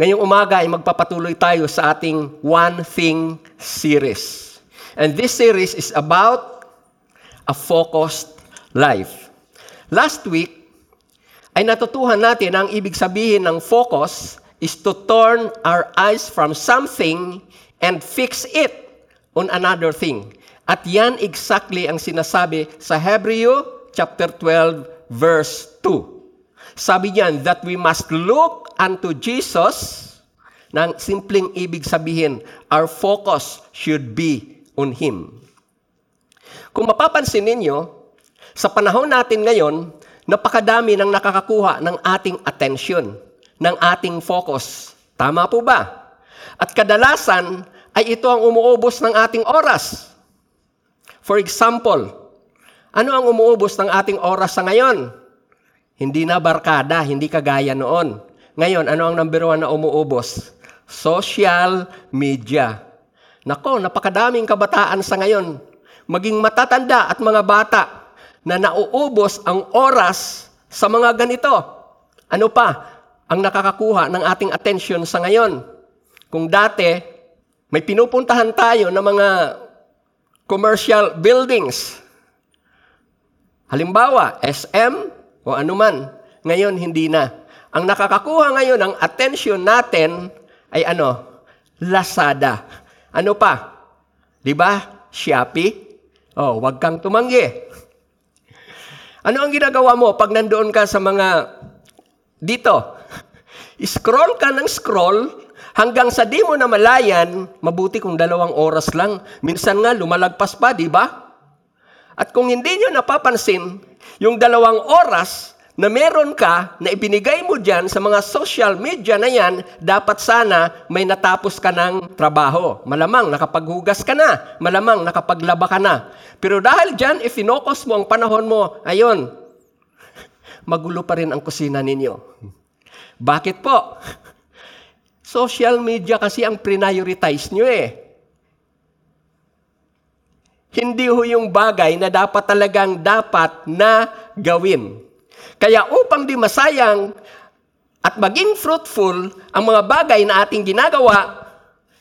Ngayong umaga ay magpapatuloy tayo sa ating One Thing series. And this series is about a focused life. Last week ay natutuhan natin ang ibig sabihin ng focus is to turn our eyes from something and fix it on another thing. At yan exactly ang sinasabi sa Hebreo chapter 12 verse 2. Sabi niyan, that we must look unto Jesus, nang simpleng ibig sabihin, our focus should be on Him. Kung mapapansin ninyo, sa panahon natin ngayon, napakadami ng nakakakuha ng ating attention, ng ating focus. Tama po ba? At kadalasan, ay ito ang umuubos ng ating oras. For example, ano ang umuubos ng ating oras sa ngayon? Hindi na barkada, hindi kagaya noon. Ngayon, ano ang number one na umuubos? Social media. Nako, napakadaming kabataan sa ngayon, maging matatanda at mga bata na nauubos ang oras sa mga ganito. Ano pa ang nakakakuha ng ating attention sa ngayon? Kung dati, may pinupuntahan tayo ng mga commercial buildings. Halimbawa, SM, o anuman, ngayon hindi na. Ang nakakakuha ngayon ng attention natin ay ano? Lazada. Ano pa? 'Di ba? Shopee. Oh, wag kang tumanggi. Ano ang ginagawa mo pag nandoon ka sa mga dito? Scroll ka ng scroll hanggang sa di mo na malayan, mabuti kung 2 oras lang. Minsan nga lumalagpas pa, 'di ba? At kung hindi nyo napapansin, yung 2 oras na meron ka, na ibinigay mo dyan sa mga social media na yan, dapat sana may natapos ka ng trabaho. Malamang nakapaghugas ka na, malamang nakapaglaba ka na. Pero dahil dyan, ifinocus mo ang panahon mo, ayun, magulo pa rin ang kusina ninyo. Bakit po? Social media kasi ang prioritize nyo eh. Hindi ho yung bagay na dapat talagang dapat na gawin. Kaya upang di masayang at maging fruitful ang mga bagay na ating ginagawa,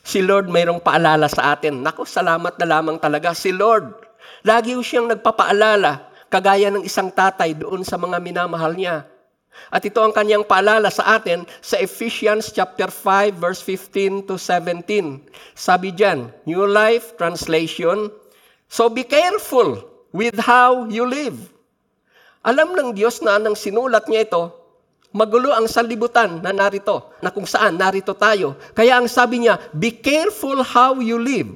si Lord mayroong paalala sa atin. Naku, salamat na lamang talaga si Lord. Lagi ho siyang nagpapaalala, kagaya ng isang tatay doon sa mga minamahal niya. At ito ang kanyang paalala sa atin sa Ephesians chapter 5 verse 15 to 17. Sabi diyan, New Life Translation, so be careful with how you live. Alam ng Diyos na nang sinulat niya ito, magulo ang sanlibutan na narito, na kung saan narito tayo. Kaya ang sabi niya, be careful how you live.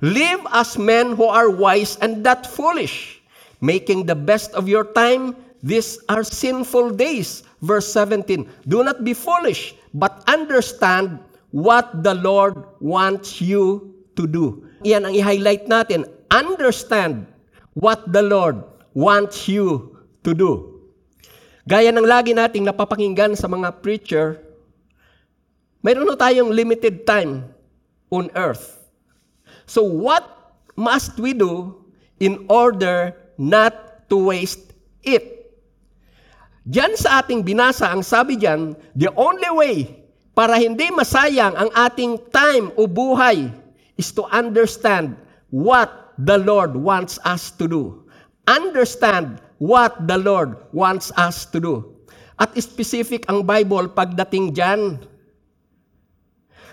Live as men who are wise and not foolish, making the best of your time. These are sinful days. Verse 17, do not be foolish, but understand what the Lord wants you to do. Iyan ang i-highlight natin. Understand what the Lord wants you to do. Gaya ng lagi nating napapakinggan sa mga preacher, mayroon na tayong limited time on earth. So what must we do in order not to waste it? Diyan sa ating binasa, ang sabi diyan, the only way para hindi masayang ang ating time o buhay is to understand what the Lord wants us to do. Understand what the Lord wants us to do. At specific ang Bible pagdating dyan.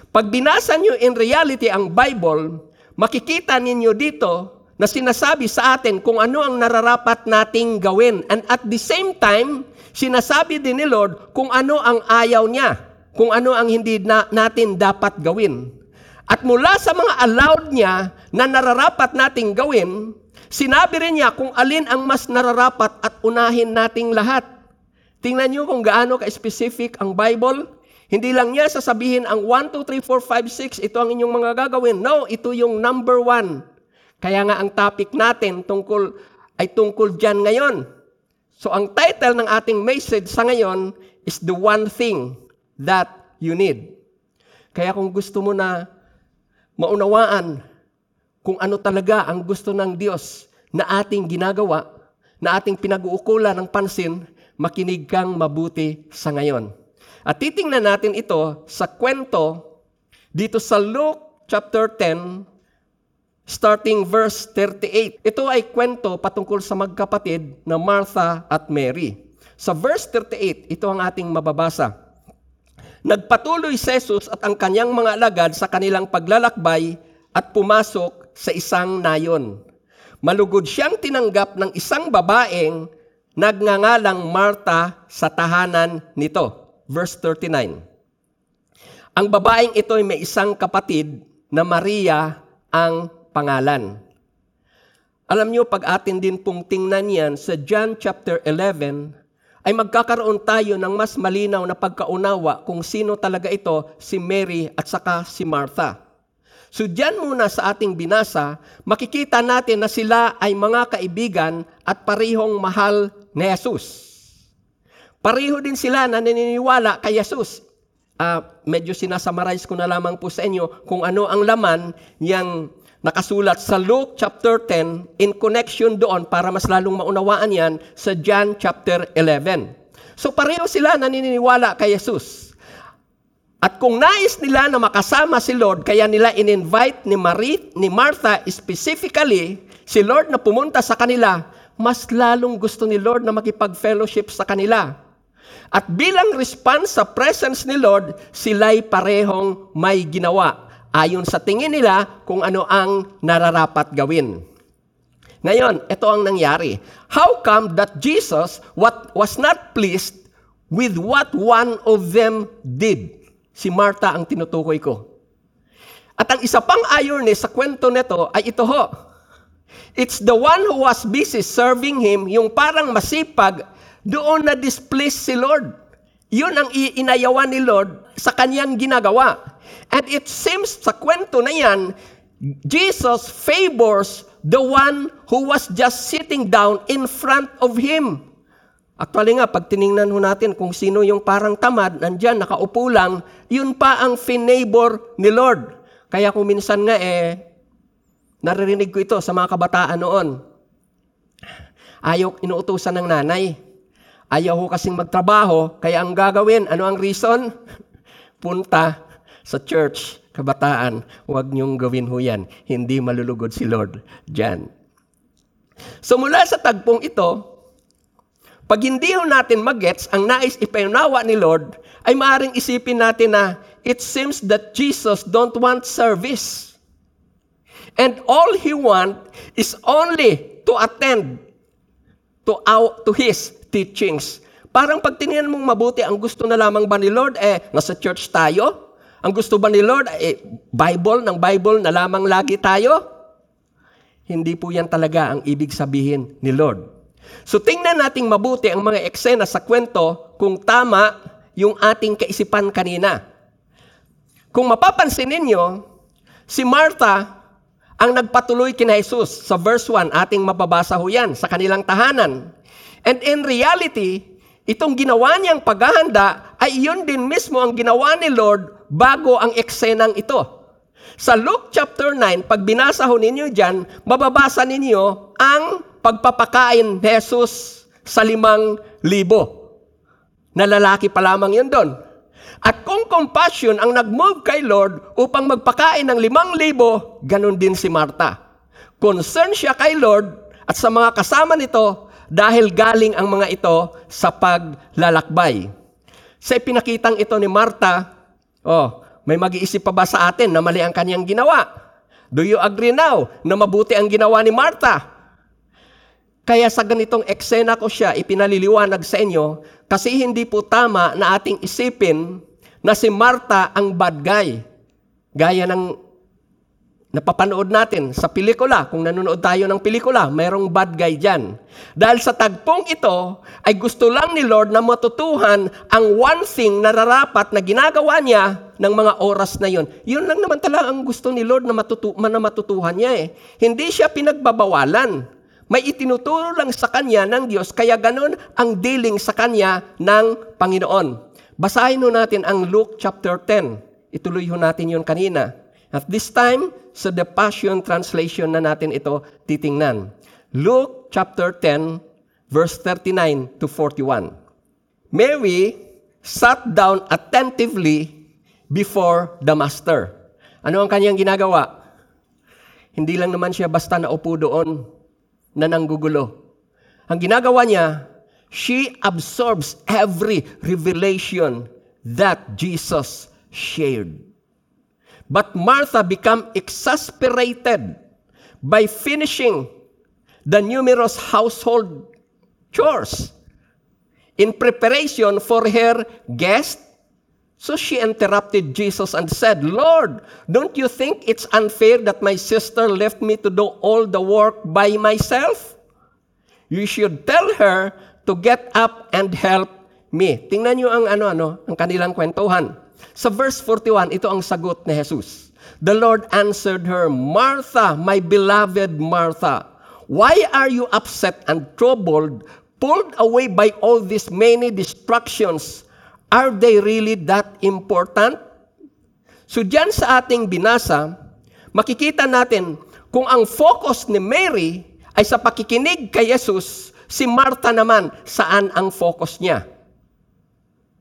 Pag binasa nyo in reality ang Bible, makikita ninyo dito na sinasabi sa atin kung ano ang nararapat nating gawin. And at the same time, sinasabi din ni Lord kung ano ang ayaw niya, kung ano ang hindi natin dapat gawin. At mula sa mga allowed niya na nararapat nating gawin, sinabi rin niya kung alin ang mas nararapat at unahin nating lahat. Tingnan niyo kung gaano ka-specific ang Bible. Hindi lang niya sasabihin ang 1, 2, 3, 4, 5, 6, ito ang inyong mga gagawin. No, ito yung number 1. Kaya nga ang topic natin ay tungkol dyan ngayon. So ang title ng ating message sa ngayon is The One Thing That You Need. Kaya kung gusto mo na maunawaan kung ano talaga ang gusto ng Diyos na ating ginagawa, na ating pinag-uukulan ng pansin, makinig kang mabuti sa ngayon. At titingnan natin ito sa kwento dito sa Luke chapter 10, starting verse 38. Ito ay kwento patungkol sa magkapatid na Martha at Mary. Sa verse 38, ito ang ating mababasa. Nagpatuloy si Jesus at ang kanyang mga alagad sa kanilang paglalakbay at pumasok sa isang nayon. Malugod siyang tinanggap ng isang babaeng nagngangalang Martha sa tahanan nito. Verse 39. Ang babaeng ito ay may isang kapatid na Maria ang pangalan. Alam niyo, pag atin din pong tingnan yan sa John chapter 11, ay magkakaroon tayo ng mas malinaw na pagkaunawa kung sino talaga ito, si Mary at saka si Martha. So diyan muna sa ating binasa, makikita natin na sila ay mga kaibigan at parihong mahal ni Jesus. Pareho din sila na naniniwala kay Jesus. Medyo sinasummarize ko na lamang po sa inyo kung ano ang laman niyang nakasulat sa Luke chapter 10 in connection doon para mas lalong maunawaan yan sa John chapter 11. So pareho sila naniniwala kay Jesus. At kung nais nila na makasama si Lord, kaya nila in-invite ni Martha specifically si Lord na pumunta sa kanila, mas lalong gusto ni Lord na makipag-fellowship sa kanila. At bilang response sa presence ni Lord, sila'y parehong may ginawa ayon sa tingin nila kung ano ang nararapat gawin. Ngayon, ito ang nangyari. How come that Jesus was not pleased with what one of them did? Si Martha ang tinutukoy ko. At ang isa pang irony sa kwento nito ay ito ho. It's the one who was busy serving Him, yung parang masipag, doon na displeased si Lord. Yun ang inayawan ni Lord sa kanyang ginagawa. And it seems sa kwento na yan, Jesus favors the one who was just sitting down in front of Him. Actually nga, pag tiningnan ho natin kung sino yung parang tamad, nandyan, nakaupo lang, yun pa ang finabor ni Lord. Kaya kung minsan nga naririnig ko ito sa mga kabataan noon. Ayaw inuutusan ng nanay. Ayaw ho kasing magtrabaho, kaya ang gagawin, ano ang reason? Punta sa church, kabataan, huwag niyong gawin ho yan. Hindi malulugod si Lord dyan. So mula sa tagpong ito, pag hindi ho natin mag-gets ang nais ipaunawa ni Lord, ay maaaring isipin natin na it seems that Jesus don't want service. And all He want is only to attend to His teachings. Parang pag tinignan mong mabuti, ang gusto na lamang ba ni Lord, nasa church tayo? Ang gusto ba ni Lord, Bible na lamang lagi tayo? Hindi po yan talaga ang ibig sabihin ni Lord. So tingnan nating mabuti ang mga eksena sa kwento kung tama yung ating kaisipan kanina. Kung mapapansin ninyo, si Martha ang nagpatuloy kina Jesus. Sa verse 1, ating mababasa ho yan sa kanilang tahanan. And in reality, itong ginawa niyang paghahanda ay yun din mismo ang ginawa ni Lord bago ang eksenang ito. Sa Luke chapter 9, pag binasa ho ninyo dyan, mababasa ninyo ang pagpapakain ni Jesus sa 5,000. Na lalaki pa lamang yun doon. At kung compassion ang nag-move kay Lord upang magpakain ng 5,000, ganun din si Martha. Concern siya kay Lord at sa mga kasama nito dahil galing ang mga ito sa paglalakbay. Sa ipinakitang ito ni Martha, may mag-iisip pa ba sa atin na mali ang kanyang ginawa? Do you agree now na mabuti ang ginawa ni Martha? Kaya sa ganitong eksena ko siya ipinaliliwanag sa inyo kasi hindi po tama na ating isipin na si Martha ang bad guy. Gaya ng napapanood natin sa pelikula. Kung nanonood tayo ng pelikula, mayroong bad guy dyan. Dahil sa tagpong ito, ay gusto lang ni Lord na matutuhan ang one thing na narapat na ginagawa niya ng mga oras na yun. Yun lang naman talaga ang gusto ni Lord na matutuhan niya. Hindi siya pinagbabawalan. May itinuturo lang sa kanya ng Diyos, kaya ganun ang dealing sa kanya ng Panginoon. Basahin ho natin ang Luke chapter 10. Ituloy ho natin yun kanina. At this time, sa The Passion Translation na natin ito titingnan. Luke chapter 10, verse 39 to 41. Mary sat down attentively before the master. Ano ang kanyang ginagawa? Hindi lang naman siya basta naupo doon na nanggugulo. Ang ginagawa niya, she absorbs every revelation that Jesus shared. But Martha became exasperated by finishing the numerous household chores in preparation for her guest. So she interrupted Jesus and said, "Lord, don't you think it's unfair that my sister left me to do all the work by myself? You should tell her to get up and help me." Tingnan niyo ang ang kanilang kwentuhan. Sa verse 41, ito ang sagot ni Jesus. The Lord answered her, "Martha, my beloved Martha, why are you upset and troubled, pulled away by all these many distractions? Are they really that important?" So dyan sa ating binasa, makikita natin kung ang focus ni Mary ay sa pakikinig kay Jesus, si Martha naman, saan ang focus niya?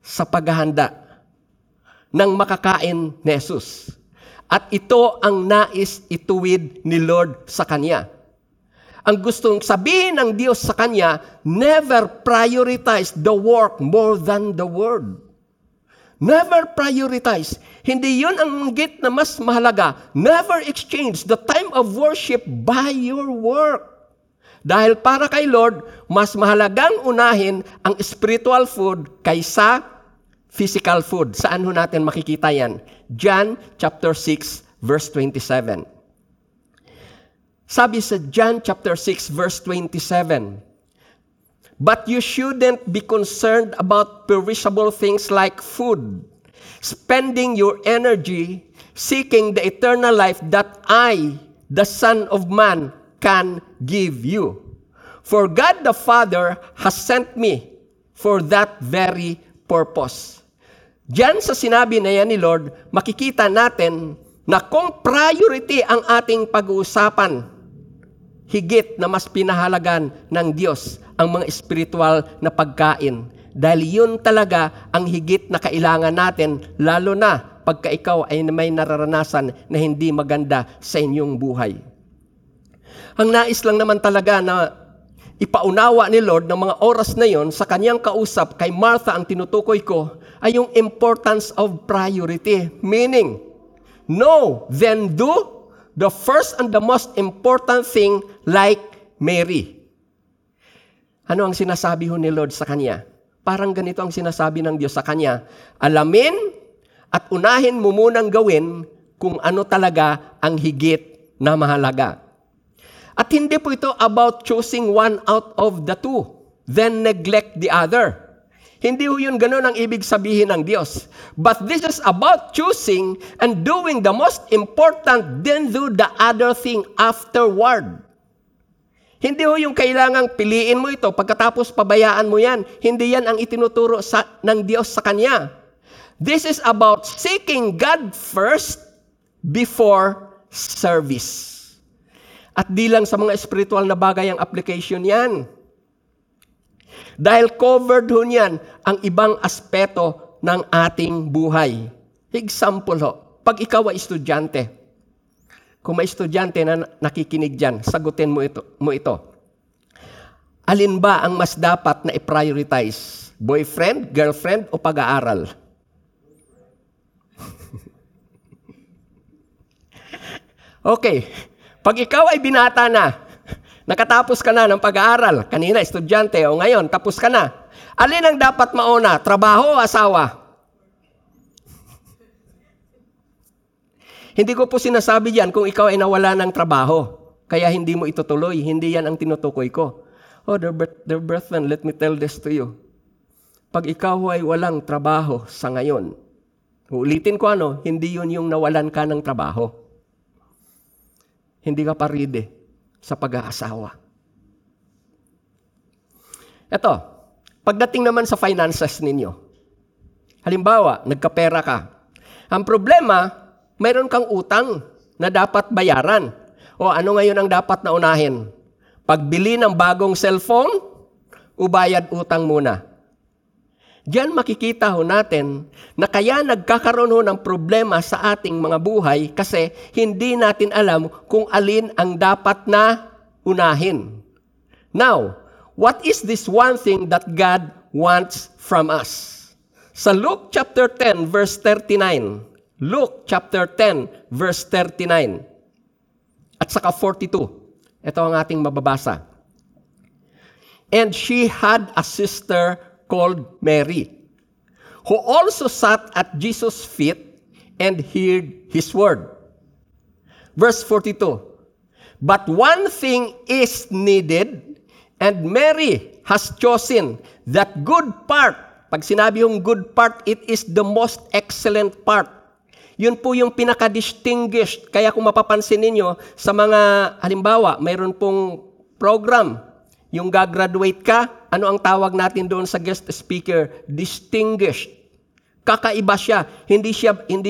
Sa paghahanda ng makakain ni Jesus. At ito ang nais ituwid ni Lord sa kanya. Ang gustong sabihin ng Diyos sa kanya, never prioritize the work more than the word. Never prioritize. Hindi yun ang git na mas mahalaga. Never exchange the time of worship by your work. Dahil para kay Lord, mas mahalagang unahin ang spiritual food kaysa physical food. Saan ho natin makikita yan? John chapter 6, verse 27. Sabi sa John chapter 6 verse 27, "But you shouldn't be concerned about perishable things like food, spending your energy seeking the eternal life that I, the Son of Man, can give you. For God the Father has sent me for that very purpose." Diyan sa sinabi na yan ni Lord, makikita natin na kung priority ang ating pag-uusapan, higit na mas pinahalagan ng Diyos ang mga spiritual na pagkain. Dahil yun talaga ang higit na kailangan natin, lalo na pagka ikaw ay may nararanasan na hindi maganda sa inyong buhay. Ang nais lang naman talaga na ipaunawa ni Lord ng mga oras na yon sa kanyang kausap kay Martha, ang tinutukoy ko, ay yung importance of priority. Meaning, no, then do the first and the most important thing like Mary. Ano ang sinasabi ho ni Lord sa kanya? Parang ganito ang sinasabi ng Diyos sa kanya. Alamin at unahin mo munang gawin kung ano talaga ang higit na mahalaga. At hindi po ito about choosing one out of the two, then neglect the other. Hindi ho yun ganun ang ibig sabihin ng Diyos. But this is about choosing and doing the most important, then do the other thing afterward. Hindi ho yung kailangang piliin mo ito, pagkatapos pabayaan mo yan. Hindi yan ang itinuturo ng Diyos sa kanya. This is about seeking God first before service. At di lang sa mga spiritual na bagay ang application yan. Dahil covered ho niyan ang ibang aspeto ng ating buhay. Example ho, pag ikaw ay estudyante, kung may estudyante na nakikinig dyan, sagutin mo ito. Alin ba ang mas dapat na i-prioritize? Boyfriend, girlfriend, o pag-aaral? Okay, pag ikaw ay binata na, nakatapos ka na ng pag-aaral, kanina estudyante o ngayon tapos ka na, alin ang dapat mauna, trabaho o asawa? Hindi ko po sinasabi yan kung ikaw ay nawala ng trabaho, kaya hindi mo itutuloy, hindi yan ang tinutukoy ko. Oh, dear brethren, let me tell this to you. Pag ikaw ay walang trabaho sa ngayon, ulitin ko hindi yun yung nawalan ka ng trabaho. Hindi ka paride sa pag-aasawa. Ito, pagdating naman sa finances ninyo, halimbawa, nagkapera ka. Ang problema, mayroon kang utang na dapat bayaran. O ano ngayon ang dapat na unahin? Pagbili ng bagong cellphone o bayad utang muna? Diyan makikita ho natin na kaya nagkakaroon ho ng problema sa ating mga buhay kasi hindi natin alam kung alin ang dapat na unahin. Now, what is this one thing that God wants from us? Sa Luke chapter 10 verse 39. Luke chapter 10 verse 39. At saka 42. Ito ang ating mababasa. And she had a sister called Mary, who also sat at Jesus' feet and heard his word. Verse 42, but one thing is needed, and Mary has chosen that good part. Pag sinabi yung good part, it is the most excellent part. Yun po yung pinaka-distinguished. Kaya kung mapapansin ninyo, sa mga, halimbawa, mayroon pong program, yung gagraduate ka, ano ang tawag natin doon sa guest speaker? Distinguished. Kakaiba siya. Hindi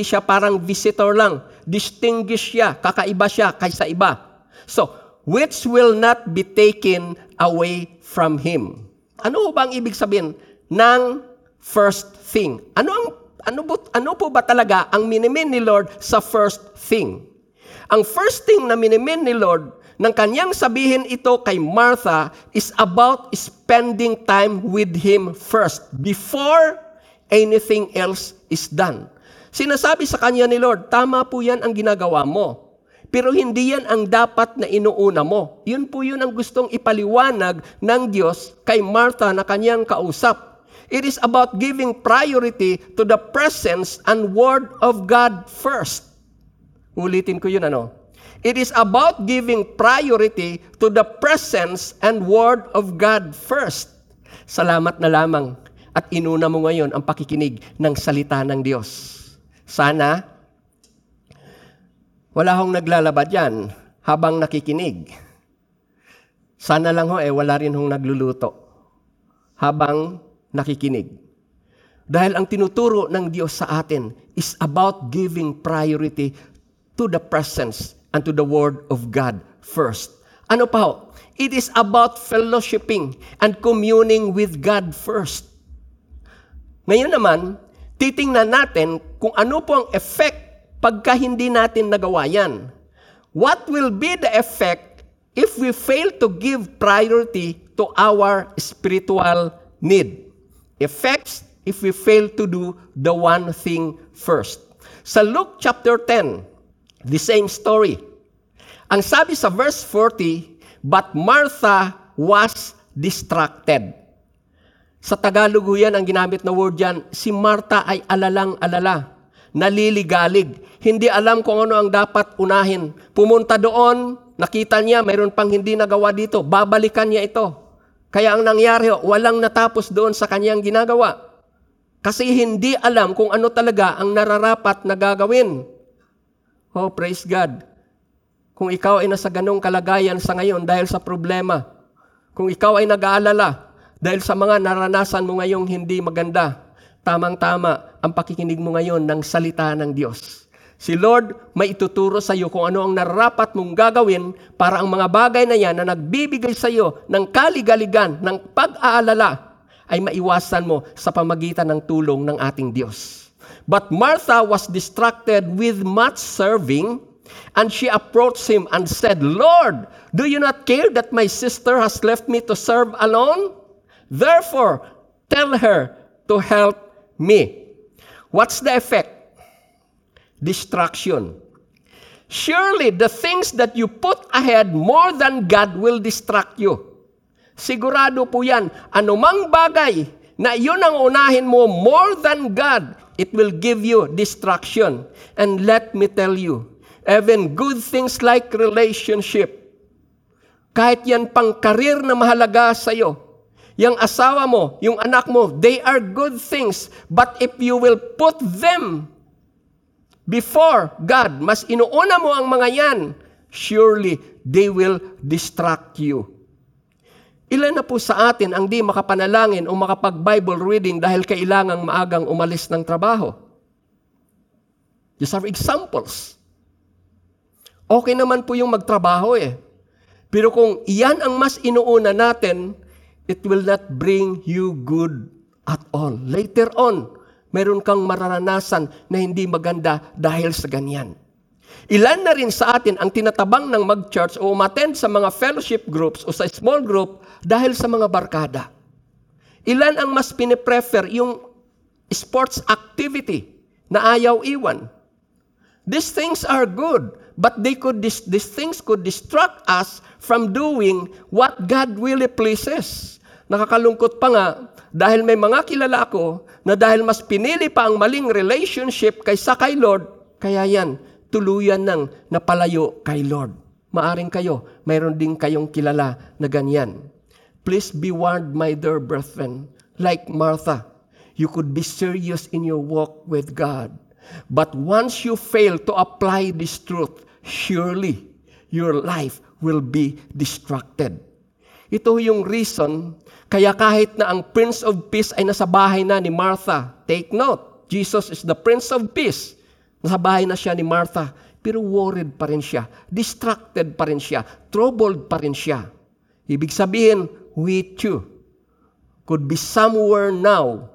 siya parang visitor lang. Distinguished siya. Kakaiba siya kaysa iba. So, which will not be taken away from him. Ano ba ang ibig sabihin ng first thing? Ano po ba talaga ang minimin ni Lord sa first thing? Ang first thing na minimin ni Lord nang kanyang sabihin ito kay Martha is about spending time with Him first before anything else is done. Sinasabi sa kanya ni Lord, tama po yan ang ginagawa mo. Pero hindi yan ang dapat na inuuna mo. Yun po yun ang gustong ipaliwanag ng Diyos kay Martha na kanyang kausap. It is about giving priority to the presence and word of God first. Ulitin ko yun It is about giving priority to the presence and word of God first. Salamat na lamang at inuna mo ngayon ang pakikinig ng salita ng Diyos. Sana, wala hong naglalaba dyan habang nakikinig. Sana lang wala rin hong nagluluto habang nakikinig. Dahil ang tinuturo ng Diyos sa atin is about giving priority to the presence and to the Word of God first. Ano pa ho? It is about fellowshipping and communing with God first. Ngayon naman, titingnan natin kung ano po ang effect pagka hindi natin nagawa yan. What will be the effect if we fail to give priority to our spiritual need? Effects if we fail to do the one thing first. Sa Luke chapter 10, the same story. Ang sabi sa verse 40, but Martha was distracted. Sa Tagalog yan ang ginamit na word yan, si Martha ay alalang-alala, naliligalig, hindi alam kung ano ang dapat unahin. Pumunta doon, nakita niya, mayroon pang hindi nagawa dito, babalikan niya ito. Kaya ang nangyari, walang natapos doon sa kanyang ginagawa. Kasi hindi alam kung ano talaga ang nararapat na gagawin. Oh, praise God. Kung ikaw ay nasa ganong kalagayan sa ngayon dahil sa problema, kung ikaw ay nag-aalala dahil sa mga naranasan mo ngayong hindi maganda, tamang-tama ang pakikinig mo ngayon ng salita ng Diyos. Si Lord, may ituturo sa iyo kung ano ang narapat mong gagawin para ang mga bagay na yan na nagbibigay sa iyo ng kaligaligan, ng pag-aalala, ay maiwasan mo sa pamagitan ng tulong ng ating Diyos. But Martha was distracted with much serving, and she approached him and said, Lord, do you not care that my sister has left me to serve alone? Therefore, tell her to help me. What's the effect? Distraction. Surely the things that you put ahead more than God will distract you. Sigurado po yan, anumang bagay na yun ang unahin mo more than God, it will give you distraction. And let me tell you, even good things like relationship, kahit yan pang karir na mahalaga sa'yo, yung asawa mo, yung anak mo, they are good things. But if you will put them before God, mas inuuna mo ang mga yan, surely they will distract you. Ilan na po sa atin ang di makapanalangin o makapag-Bible reading dahil kailangang maagang umalis ng trabaho? These are examples. Okay naman po yung magtrabaho Pero kung iyan ang mas inuuna natin, it will not bring you good at all. Later on, meron kang mararanasan na hindi maganda dahil sa ganyan. Ilan na rin sa atin ang tinatabang ng mag-church o umattend sa mga fellowship groups o sa small group dahil sa mga barkada. Ilan ang mas piniprefer yung sports activity na ayaw iwan. These things are good, but these things could distract us from doing what God really pleases. Nakakalungkot pa nga dahil may mga kilala ako na dahil mas pinili pa ang maling relationship kaysa kay Lord, kaya yan, tuluyan nang napalayo kay Lord. Maaring kayo, mayroon din kayong kilala na ganyan. Please be warned, my dear brethren, like Martha, you could be serious in your walk with God. But once you fail to apply this truth, surely your life will be distracted. Ito yung reason, kaya kahit na ang Prince of Peace ay nasa bahay na ni Martha, take note, Jesus is the Prince of Peace. Nasa bahay na siya ni Martha, pero worried pa rin siya, distracted pa rin siya, troubled pa rin siya. Ibig sabihin, we too could be somewhere now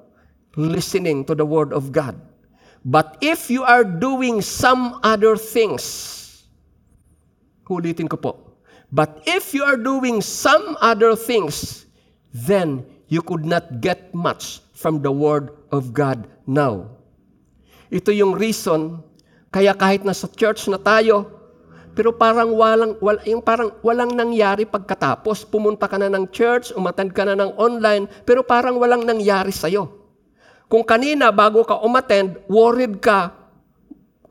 listening to the Word of God. But if you are doing some other things, ulitin ko po, but if you are doing some other things, then you could not get much from the Word of God now. Ito yung reason, kaya kahit nasa church na tayo, pero parang walang nangyari pagkatapos. Pumunta ka na ng church, umattend ka na ng online, pero parang walang nangyari sa'yo. Kung kanina, bago ka umattend, worried ka.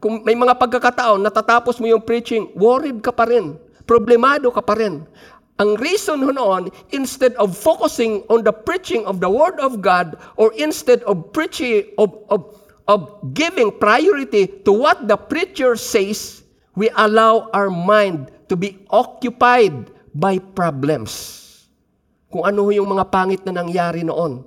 Kung may mga pagkakataon, natatapos mo yung preaching, worried ka pa rin. Problemado ka pa rin. Ang reason noon, instead of focusing on the preaching of the Word of God, or instead of preaching, of giving priority to what the preacher says, we allow our mind to be occupied by problems. Kung ano yung mga pangit na nangyari noon.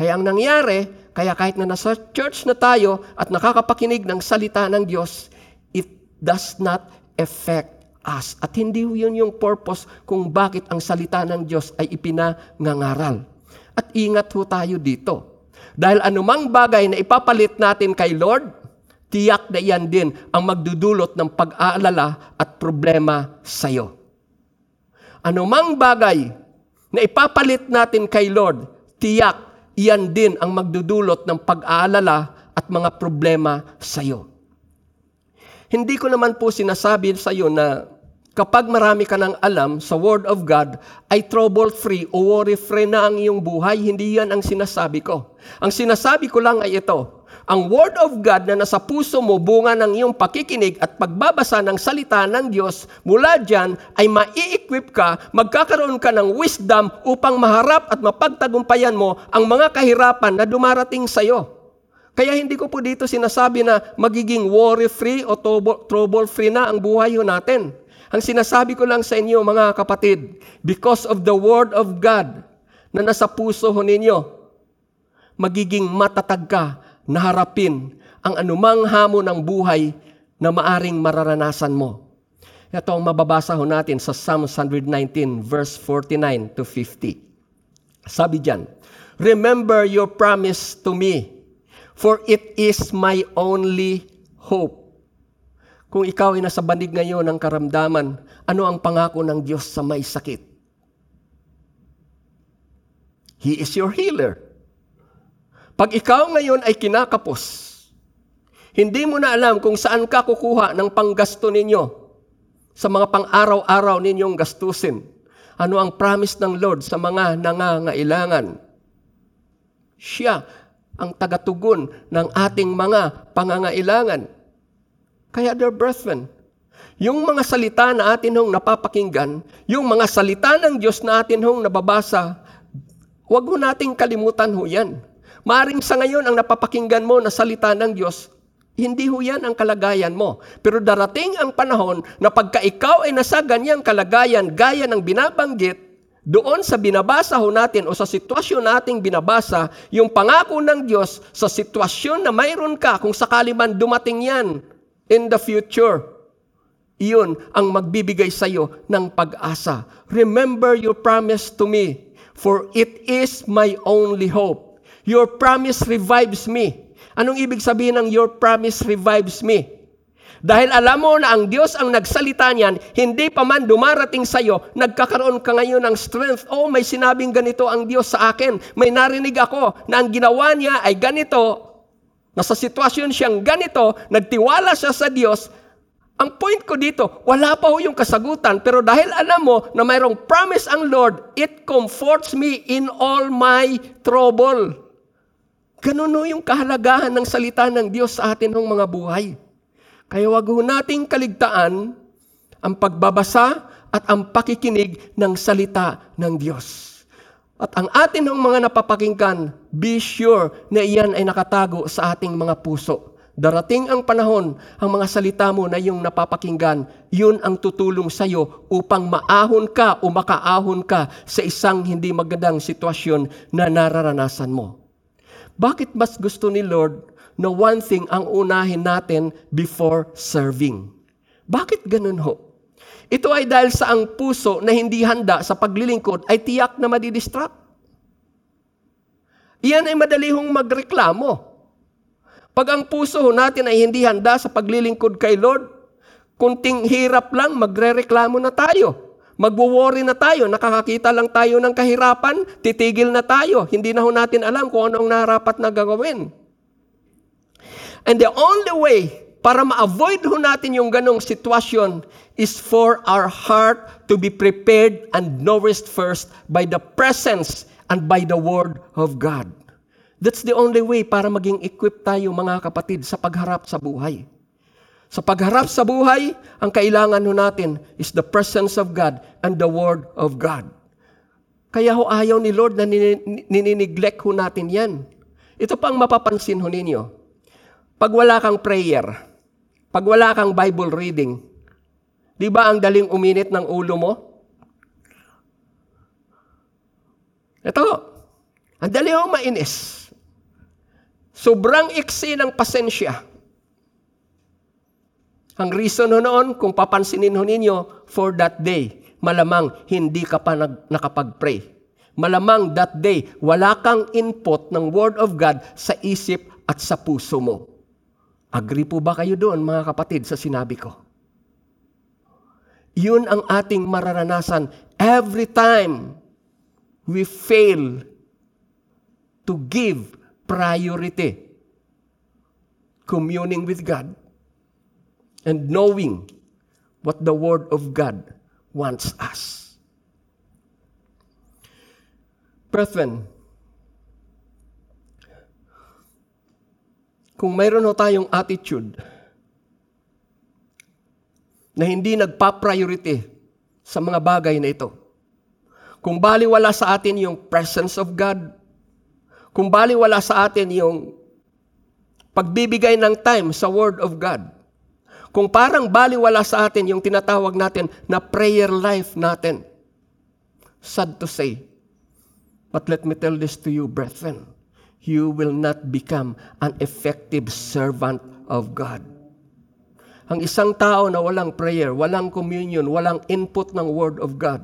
Kaya ang nangyari, kaya kahit na nasa church na tayo at nakakapakinig ng salita ng Diyos, it does not affect us. At hindi yun yung purpose kung bakit ang salita ng Diyos ay ipinangangaral. At ingat ho tayo dito. Dahil anumang bagay na ipapalit natin kay Lord, tiyak na iyan din ang magdudulot ng pag-aalala at problema sa'yo. Anumang bagay na ipapalit natin kay Lord, tiyak iyan din ang magdudulot ng pag-aalala at mga problema sa iyo. Hindi ko naman po sinasabi sa iyo na kapag marami ka ng alam sa Word of God, ay trouble-free o worry-free na ang iyong buhay. Hindi yan ang sinasabi ko. Ang sinasabi ko lang ay ito. Ang Word of God na nasa puso mo, bunga ng iyong pakikinig at pagbabasa ng salita ng Diyos, mula dyan ay mai-equip ka, magkakaroon ka ng wisdom upang maharap at mapagtagumpayan mo ang mga kahirapan na dumarating sa iyo. Kaya hindi ko po dito sinasabi na magiging worry-free o trouble-free na ang buhay natin. Ang sinasabi ko lang sa inyo, mga kapatid, because of the Word of God na nasa puso ninyo, magiging matatag ka na harapin ang anumang hamon ng buhay na maaring mararanasan mo. Ito ang mababasa ho natin sa Psalm 119 verse 49 to 50. Sabi diyan, "Remember your promise to me, for it is my only hope." Kung ikaw ay nasa banig ngayon ng karamdaman, ano ang pangako ng Diyos sa may sakit? He is your healer. Pag ikaw ngayon ay kinakapos, hindi mo na alam kung saan ka kukuha ng panggasto ninyo sa mga pang-araw-araw ninyong gastusin. Ano ang promise ng Lord sa mga nangangailangan? Siya ang tagatugon ng ating mga pangangailangan. Kaya, dear brethren, yung mga salita na atin hong napapakinggan, yung mga salita ng Diyos na atin hong nababasa, huwag mo nating kalimutan ho yan. Maaring sa ngayon ang napapakinggan mo na salita ng Diyos, hindi ho yan ang kalagayan mo. Pero darating ang panahon na pagka ikaw ay nasa ganyang kalagayan, gaya ng binabanggit, doon sa binabasa ho natin o sa sitwasyon nating binabasa, yung pangako ng Diyos sa sitwasyon na mayroon ka, kung sakali man dumating yan in the future, iyon ang magbibigay sa iyo ng pag-asa. Remember your promise to me, for it is my only hope. your promise revives me. Anong ibig sabihin ng your promise revives me? Dahil alam mo na ang Diyos ang nagsalita niyan, hindi pa man dumarating sa iyo, nagkakaroon ka ngayon ng strength. Oh, may sinabing ganito ang Diyos sa akin. May narinig ako na ang ginawa niya ay ganito. Nasa sitwasyon siyang ganito, nagtiwala siya sa Diyos. Ang point ko dito, wala pa ho yung kasagutan, pero dahil alam mo na mayroong promise ang Lord, it comforts me in all my trouble. Ganun ho yung kahalagahan ng salita ng Diyos sa atin ng mga buhay. Kaya wag ho nating kaligtaan ang pagbabasa at ang pakikinig ng salita ng Diyos. At ang atin ng mga napapakinggan, be sure na iyan ay nakatago sa ating mga puso. Darating ang panahon, ang mga salita mo na iyong napapakinggan, yun ang tutulong sa iyo upang maahon ka o makaahon ka sa isang hindi magandang sitwasyon na nararanasan mo. Bakit mas gusto ni Lord na one thing ang unahin natin before serving? Bakit ganun ho? Ito ay dahil sa ang puso na hindi handa sa paglilingkod ay tiyak na madidistract. Iyan ay madali hong magreklamo. Pag ang puso natin ay hindi handa sa paglilingkod kay Lord, kunting hirap lang, magrereklamo na tayo. Magwo-worry na tayo, nakakakita lang tayo ng kahirapan, titigil na tayo. Hindi na ho natin alam kung ano ang narapat na gagawin. And the only way para ma-avoid ho natin yung ganong sitwasyon is for our heart to be prepared and nourished first by the presence and by the Word of God. That's the only way para maging equipped tayo, mga kapatid, sa pagharap sa buhay. Sa pagharap sa buhay, ang kailangan ho natin is the presence of God and the Word of God. Kaya ho ayaw ni Lord na ninineglect ho natin yan. Ito pang mapapansin ho ninyo. Pag wala kang prayer, pag wala kang Bible reading, di ba ang daling uminit ng ulo mo? Ito, ang dali ho mainis. Sobrang iksi ng pasensya. Ang reason ho noon, kung papansinin ho ninyo, for that day, malamang hindi ka pa nakapag-pray. Malamang that day, wala kang input ng Word of God sa isip at sa puso mo. Agree po ba kayo doon, mga kapatid, sa sinabi ko? Yun ang ating mararanasan every time we fail to give priority, communing with God, and knowing what the Word of God wants us. Brethren, kung mayroon ho tayong attitude na hindi nagpa-priority sa mga bagay na ito, kung baliwala sa atin yung presence of God, kung baliwala sa atin yung pagbibigay ng time sa Word of God, kung parang baliwala sa atin yung tinatawag natin na prayer life natin, sad to say, but let me tell this to you, brethren, you will not become an effective servant of God. Ang isang tao na walang prayer, walang communion, walang input ng Word of God,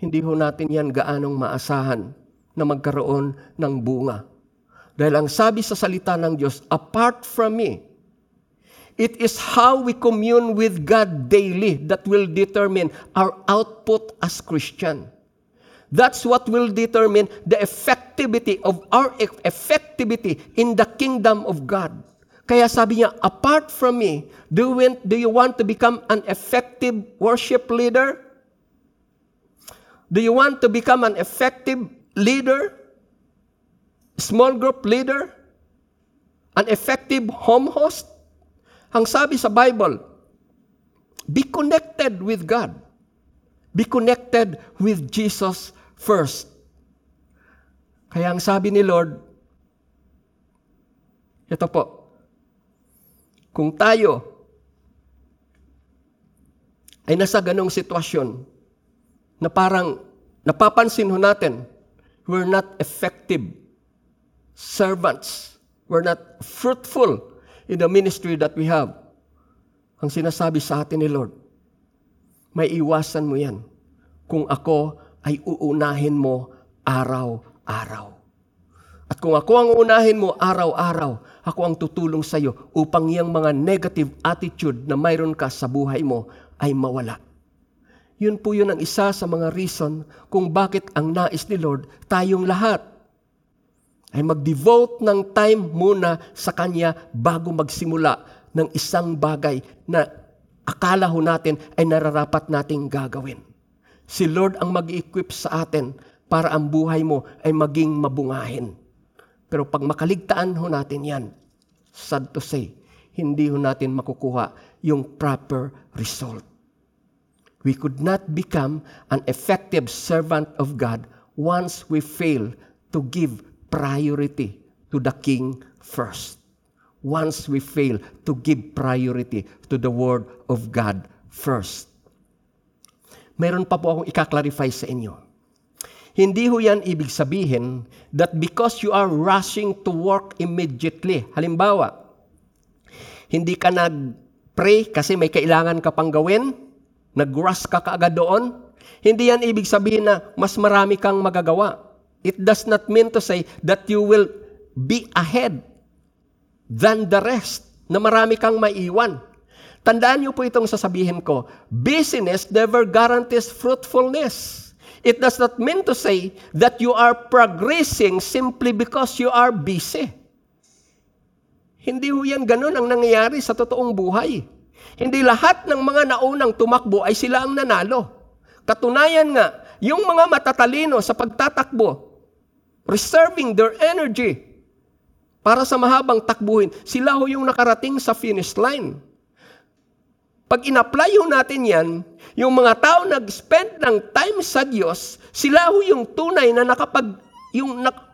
hindi ho natin yan gaanong maasahan na magkaroon ng bunga. Dahil ang sabi sa salita ng Diyos, apart from me, it is how we commune with God daily that will determine our output as Christian. That's what will determine the effectivity of our effectivity in the kingdom of God. Kaya sabi niya, apart from me, do you want to become an effective worship leader? Do you want to become an effective leader, small group leader, an effective home host? Ang sabi sa Bible, be connected with God. Be connected with Jesus first. Kaya ang sabi ni Lord, ito po, kung tayo ay nasa ganong sitwasyon na parang napapansin ho natin, we're not effective servants. We're not fruitful in the ministry that we have. Ang sinasabi sa atin ni Lord, may iwasan mo yan kung ako ay uunahin mo araw-araw. At kung ako ang unahin mo araw-araw, ako ang tutulong sa iyo upang yung mga negative attitude na mayroon ka sa buhay mo ay mawala. Yun po yun ang isa sa mga reason kung bakit ang nais ni Lord tayong lahat ay mag-devote ng time muna sa Kanya bago magsimula ng isang bagay na akala ho natin ay nararapat nating gagawin. Si Lord ang mag-equip sa atin para ang buhay mo ay maging mabungahin. Pero pag makaligtaan ho natin yan, sad to say, hindi ho natin makukuha yung proper result. We could not become an effective servant of God once we fail to give priority to the King first. Once we fail to give priority to the Word of God first. Meron pa po akong ikaklarify sa inyo. Hindi ho yan ibig sabihin that because you are rushing to work immediately. Halimbawa, hindi ka nag-pray kasi may kailangan ka pang gawin. Nag-rush ka kaagad doon, hindi yan ibig sabihin na mas marami kang magagawa. It does not mean to say that you will be ahead than the rest, na marami kang maiwan. Tandaan niyo po itong sasabihin ko, busyness never guarantees fruitfulness. It does not mean to say that you are progressing simply because you are busy. Hindi ho yan ganun ang nangyayari sa totoong buhay. Hindi lahat ng mga naunang tumakbo ay sila ang nanalo. Katunayan nga, yung mga matatalino sa pagtatakbo, reserving their energy para sa mahabang takbuhin, sila ho yung nakarating sa finish line. Pag in-apply ho natin yan, yung mga tao nag-spend ng time sa Diyos, sila ho yung tunay na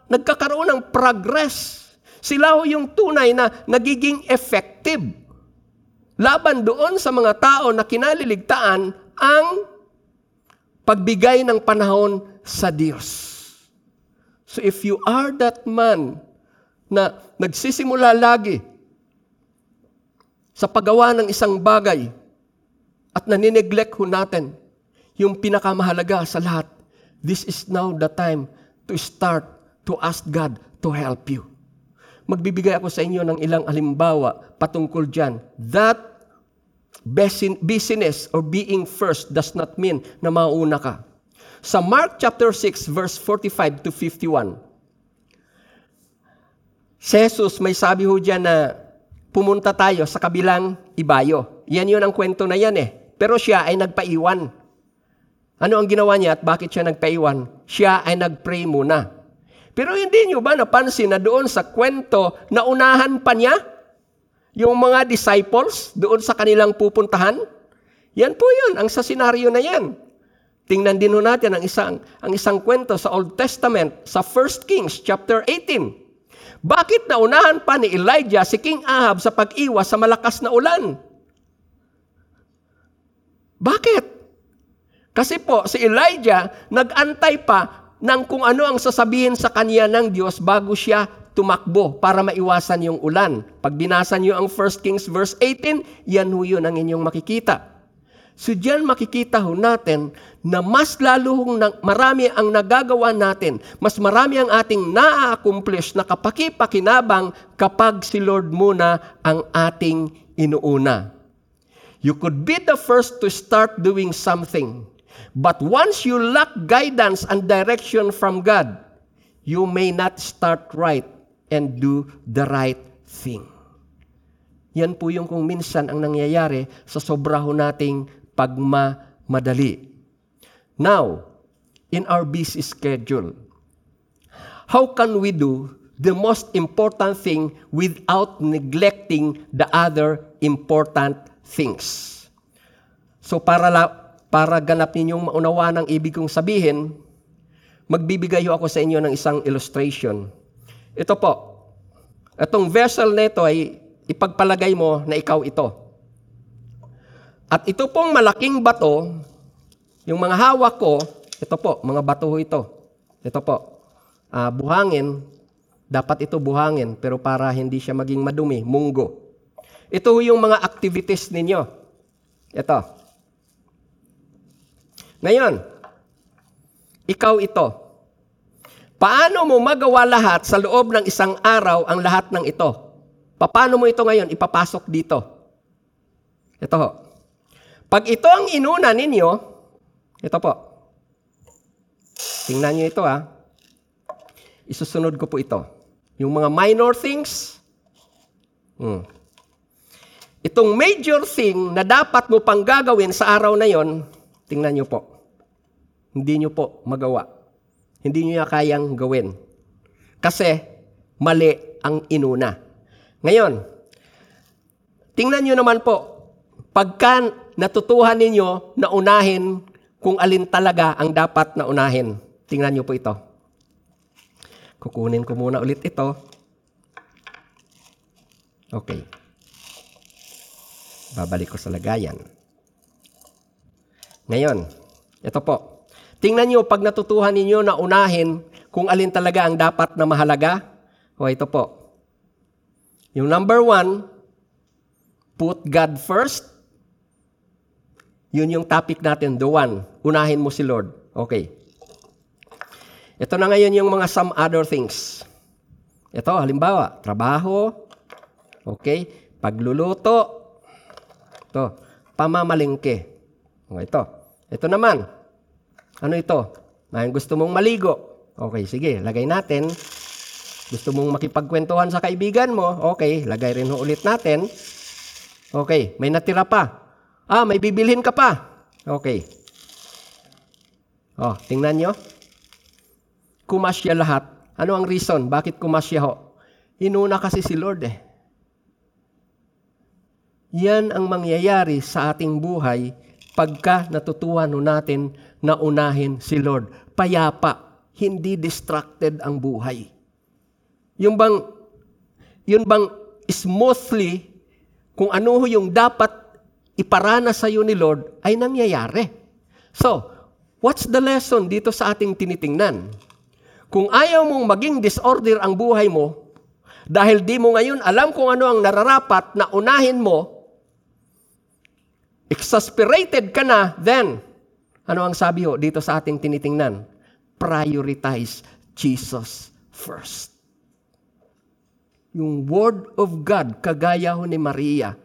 nagkakaroon ng progress. Sila ho yung tunay na nagiging effective. Laban doon sa mga tao na kinaliligtaan ang pagbigay ng panahon sa Diyos. So if you are that man na nagsisimula lagi sa paggawa ng isang bagay at nanineglect ho natin yung pinakamahalaga sa lahat, this is now the time to start to ask God to help you. Magbibigay ako sa inyo ng ilang halimbawa patungkol dyan. That busyness or being first does not mean na mauna ka. Sa Mark chapter 6 verse 45 to 51, si Jesus may sabi ho dyan na pumunta tayo sa kabilang ibayo. Yan yun ang kwento na yan eh. Pero siya ay nagpaiwan. Ano ang ginawa niya at bakit siya nagpaiwan? Siya ay nagpray muna. Pero hindi niyo ba napansin na doon sa kwento, naunahan pa niya yung mga disciples doon sa kanilang pupuntahan? Yan po yun, ang sa senaryo na yan. Tingnan din natin ang isang kwento sa Old Testament, sa 1 Kings chapter 18. Bakit naunahan pa ni Elijah si King Ahab sa pag-iwas sa malakas na ulan? Bakit? Kasi po, si Elijah nag-antay pa nang kung ano ang sasabihin sa kanya ng Diyos bago siya tumakbo para maiwasan yung ulan. Pag binasa niyo ang 1 Kings verse 18, yan ho yun ang inyong makikita. So diyan makikita ho natin na mas lalo marami ang nagagawa natin, mas marami ang ating na-accomplish na kapaki-pakinabang kapag si Lord muna ang ating inuuna. You could be the first to start doing something. But once you lack guidance and direction from God, you may not start right and do the right thing. Yan po yung kung minsan ang nangyayari sa sobra ho nating pagmamadali. Now, in our busy schedule, how can we do the most important thing without neglecting the other important things? So Para ganap ninyong maunawaan ang ibig kong sabihin, magbibigay ako sa inyo ng isang illustration. Ito po, itong vessel na ito ay ipagpalagay mo na ikaw ito. At ito pong malaking bato, yung mga hawak ko, ito po, mga bato ito. Ito po, buhangin, dapat ito buhangin, pero para hindi siya maging madumi, munggo. Ito yung mga activities ninyo. Ito. Ngayon, ikaw ito. Paano mo magawa lahat sa loob ng isang araw ang lahat ng ito? Paano mo ito ngayon ipapasok dito? Ito ho. Pag ito ang inuna ninyo, ito po. Tingnan nyo ito ha. Isusunod ko po ito. Yung mga minor things. Itong major thing na dapat mo pang gagawin sa araw na yon, tingnan nyo po. Hindi nyo po magawa. Hindi nyo niya kayang gawin. Kasi mali ang inuna. Ngayon, tingnan nyo naman po, pagka natutuhan ninyo na unahin kung alin talaga ang dapat na unahin. Tingnan nyo po ito. Kukunin ko muna ulit ito. Okay. Babalik ko sa lagayan. Ngayon, ito po. Tingnan nyo, pag natutuhan ninyo na unahin kung alin talaga ang dapat na mahalaga, o ito po. Yung number one, put God first. Yun yung topic natin, the one. Unahin mo si Lord. Okay. Ito na ngayon yung mga some other things. Ito, halimbawa, trabaho. Okay. Pagluluto. Ito. Pamamalingke. O ito. Ito naman. Ano ito? Gusto mong maligo. Okay, sige, lagay natin. Gusto mong makipagkwentuhan sa kaibigan mo. Okay, lagay rin ulit natin. Okay, may natira pa. May bibilhin ka pa. Okay. Tingnan nyo. Kumasya lahat. Ano ang reason? Bakit kumasya ho? Inuna kasi si Lord eh. Yan ang mangyayari sa ating buhay pagka natutuhan natin na unahin si Lord. Payapa, hindi distracted ang buhay. Yung bang smoothly, kung ano yung dapat iparana sa'yo ni Lord, ay nangyayari. So, what's the lesson dito sa ating tinitingnan? Kung ayaw mong maging disorder ang buhay mo, dahil di mo ngayon alam kung ano ang nararapat na unahin mo, exasperated ka na, then, ano ang sabi ho dito sa ating tinitingnan? Prioritize Jesus first. Yung Word of God, kagaya ho ni Maria,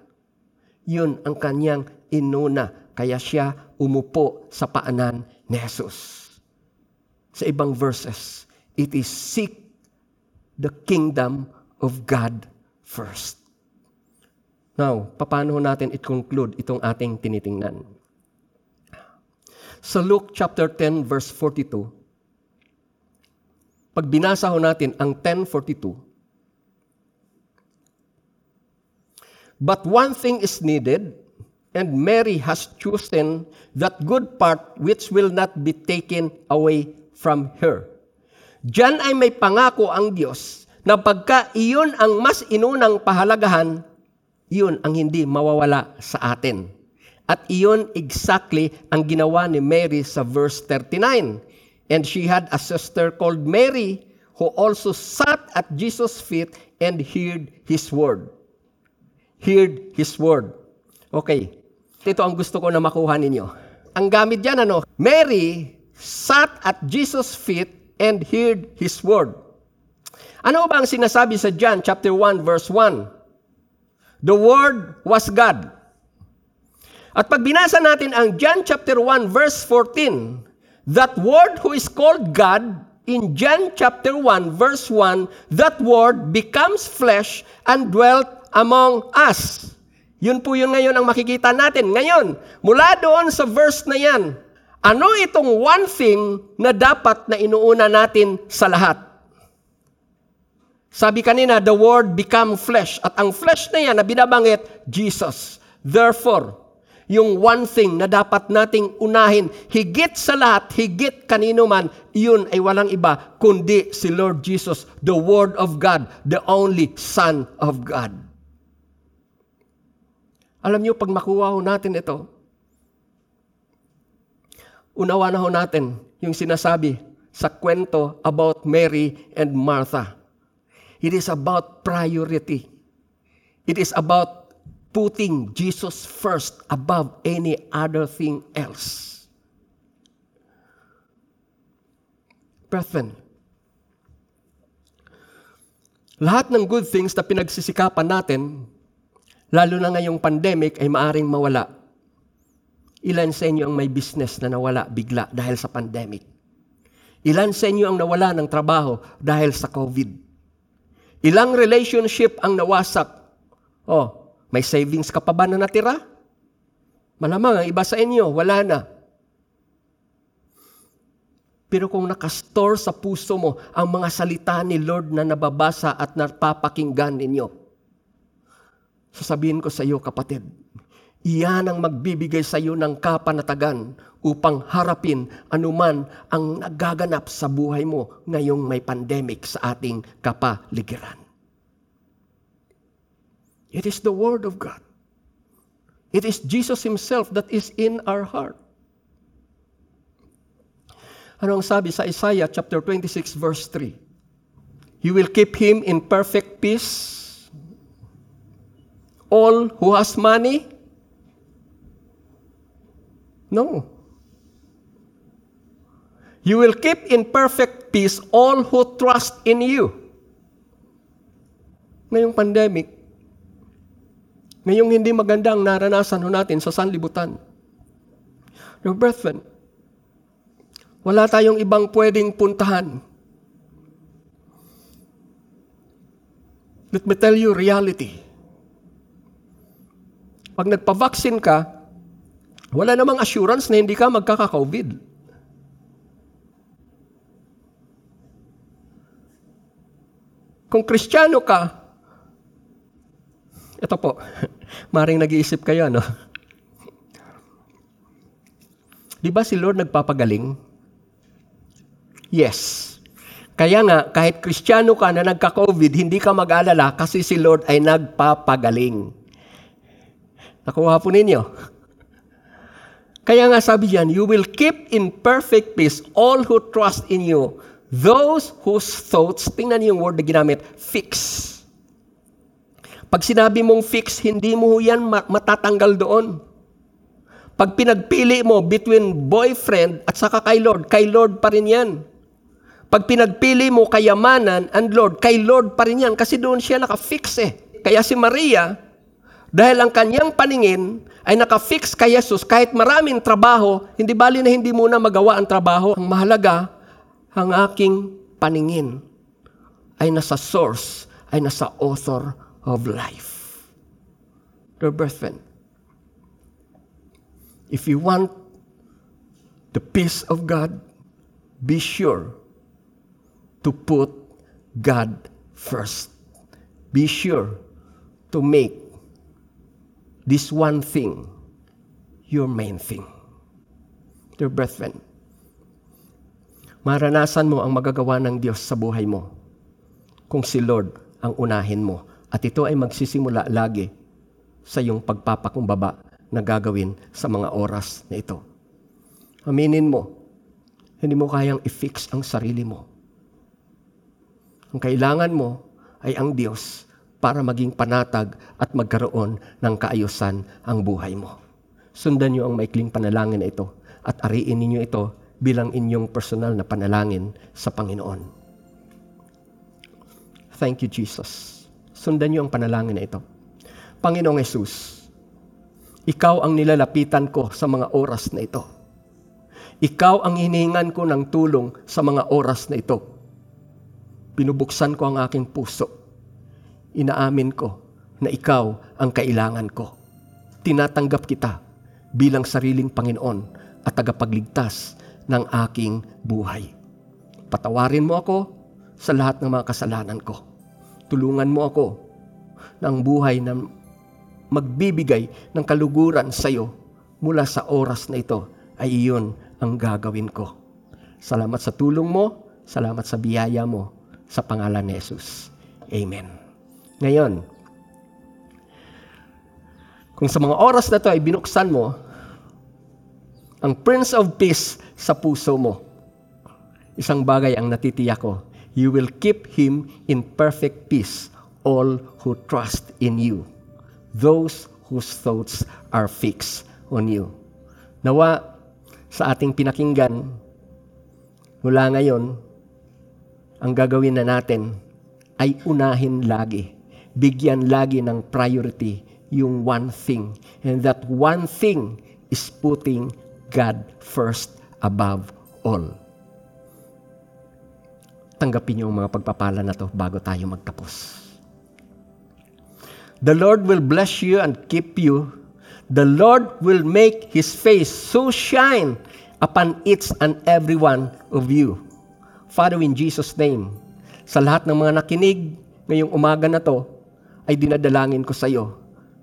yun ang kanyang inuna, kaya siya umupo sa paanan ni Jesus. Sa ibang verses, it is seek the kingdom of God first. Now, paano natin i-conclude itong ating tinitingnan? Sa Luke chapter 10 verse 42, pag binasa ho natin ang 10:42, "But one thing is needed, and Mary has chosen that good part which will not be taken away from her." Diyan ay may pangako ang Diyos na pagka iyon ang mas inunang pahalagahan, iyon ang hindi mawawala sa atin. At iyon exactly ang ginawa ni Mary sa verse 39. "And she had a sister called Mary who also sat at Jesus' feet and heard His word." Heard His word. Okay. Ito ang gusto ko na makuha ninyo. Ang gamit dyan, ano? Mary sat at Jesus' feet and heard His word. Ano ba ang sinasabi sa John chapter 1 verse 1? The Word was God. At pag binasa natin ang John chapter 1 verse 14, that Word who is called God, in John chapter 1 verse 1, that Word becomes flesh and dwelt among us. Yun po yun ngayon ang makikita natin. Ngayon, mula doon sa verse na yan, ano itong one thing na dapat na inuuna natin sa lahat? Sabi kanina, the Word become flesh. At ang flesh na yan na binabanggit, Jesus. Therefore, yung one thing na dapat nating unahin, higit sa lahat, higit kanino man, yun ay walang iba, kundi si Lord Jesus, the Word of God, the only Son of God. Alam nyo, pag makuha natin ito, unawa na natin yung sinasabi sa kwento about Mary and Martha. It is about priority. It is about putting Jesus first above any other thing else. Brethren, Lahat ng good things na pinagsisikapan natin, lalo na ngayong pandemic, ay maaring mawala. Ilan sa inyo ang may business na nawala bigla dahil sa pandemic? Ilan sa inyo ang nawala ng trabaho dahil sa COVID? Ilang relationship ang nawasak? Oh, may savings ka pa ba na natira? Malamang ang iba sa inyo, wala na. Pero kung nakastore sa puso mo ang mga salita ni Lord na nababasa at napapakinggan ninyo, sasabihin ko sa iyo, kapatid, iyan ang magbibigay sa iyo ng kapanatagan upang harapin anuman ang nagaganap sa buhay mo ngayong may pandemic sa ating kapaligiran. It is the Word of God. It is Jesus Himself that is in our heart. Ano ang sabi sa Isaiah chapter 26 verse 3? You will keep him in perfect peace, all who has money? No. You will keep in perfect peace all who trust in you. Ngayong pandemic, ngayong hindi magandang naranasan natin sa sanlibutan. Dear brethren, wala tayong ibang pwedeng puntahan. Let me tell you reality. Pag nagpa-vaccine ka, wala namang assurance na hindi ka magkaka-COVID. Kung Kristiyano ka, ito po, maring nag-iisip kayo, no? Di ba si Lord nagpapagaling? Yes. Kaya nga, kahit Kristiyano ka na nagka-COVID, hindi ka mag-alala kasi si Lord ay nagpapagaling. Nakuha po ninyo. Kaya nga sabi diyan, you will keep in perfect peace all who trust in you. Those whose thoughts, tingnan niyo yung word na ginamit, fix. Pag sinabi mong fix, hindi mo yan matatanggal doon. Pag pinagpili mo between boyfriend at saka kay Lord pa rin yan. Pag pinagpili mo kayamanan and Lord, kay Lord pa rin yan kasi doon siya nakafix eh. Kaya si Maria, dahil ang kanyang paningin ay nakafix kay Jesus, kahit maraming trabaho, hindi bali na hindi muna magawa ang trabaho. Ang mahalaga, ang aking paningin ay nasa source, ay nasa author of life. Dear brethren, if you want the peace of God, be sure to put God first. Be sure to make this one thing your main thing. Dear brethren, maranasan mo ang magagawa ng Diyos sa buhay mo kung si Lord ang unahin mo. At ito ay magsisimula lagi sa iyong pagpapakumbaba na gagawin sa mga oras na ito. Aminin mo, hindi mo kayang i-fix ang sarili mo. Ang kailangan mo ay ang Diyos para maging panatag at magkaroon ng kaayusan ang buhay mo. Sundan niyo ang maikling panalangin na ito at ariin niyo ito bilang inyong personal na panalangin sa Panginoon. Thank you, Jesus. Sundan niyo ang panalangin na ito. Panginoong Jesus, Ikaw ang nilalapitan ko sa mga oras na ito. Ikaw ang hinihingan ko ng tulong sa mga oras na ito. Binubuksan ko ang aking puso. Inaamin ko na Ikaw ang kailangan ko. Tinatanggap kita bilang sariling Panginoon at tagapagligtas ng aking buhay. Patawarin mo ako sa lahat ng mga kasalanan ko. Tulungan mo ako ng buhay na magbibigay ng kaluguran sa iyo mula sa oras na ito ay iyon ang gagawin ko. Salamat sa tulong mo. Salamat sa biyaya mo. Sa pangalan ni Jesus. Amen. Ngayon, kung sa mga oras na ito ay binuksan mo ang Prince of Peace sa puso mo, isang bagay ang natitiyak ko, you will keep him in perfect peace, all who trust in you, those whose thoughts are fixed on you. Nawa, sa ating pinakinggan, mula ngayon, ang gagawin na natin ay unahin lagi. Bigyan lagi ng priority yung one thing. And that one thing is putting God first above all. Tanggapin niyo ang mga pagpapala na to bago tayo magtapos. The Lord will bless you and keep you. The Lord will make His face so shine upon each and every one of you. Father, in Jesus' name, sa lahat ng mga nakinig ngayong umaga na to, ay dinadalangin ko sa iyo.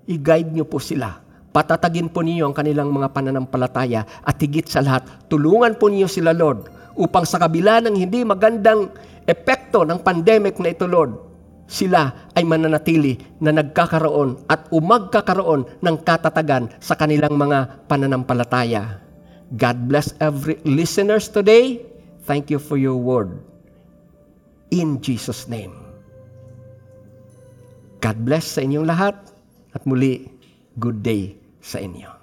I-guide niyo po sila. Patatagin po niyo ang kanilang mga pananampalataya at higit sa lahat, tulungan po niyo sila, Lord, upang sa kabila ng hindi magandang epekto ng pandemic na ito, Lord, sila ay mananatili na nagkakaroon at umagkakaroon ng katatagan sa kanilang mga pananampalataya. God bless every listeners today. Thank you for your word. In Jesus' name. God bless sa inyong lahat at muli, good day sa inyo.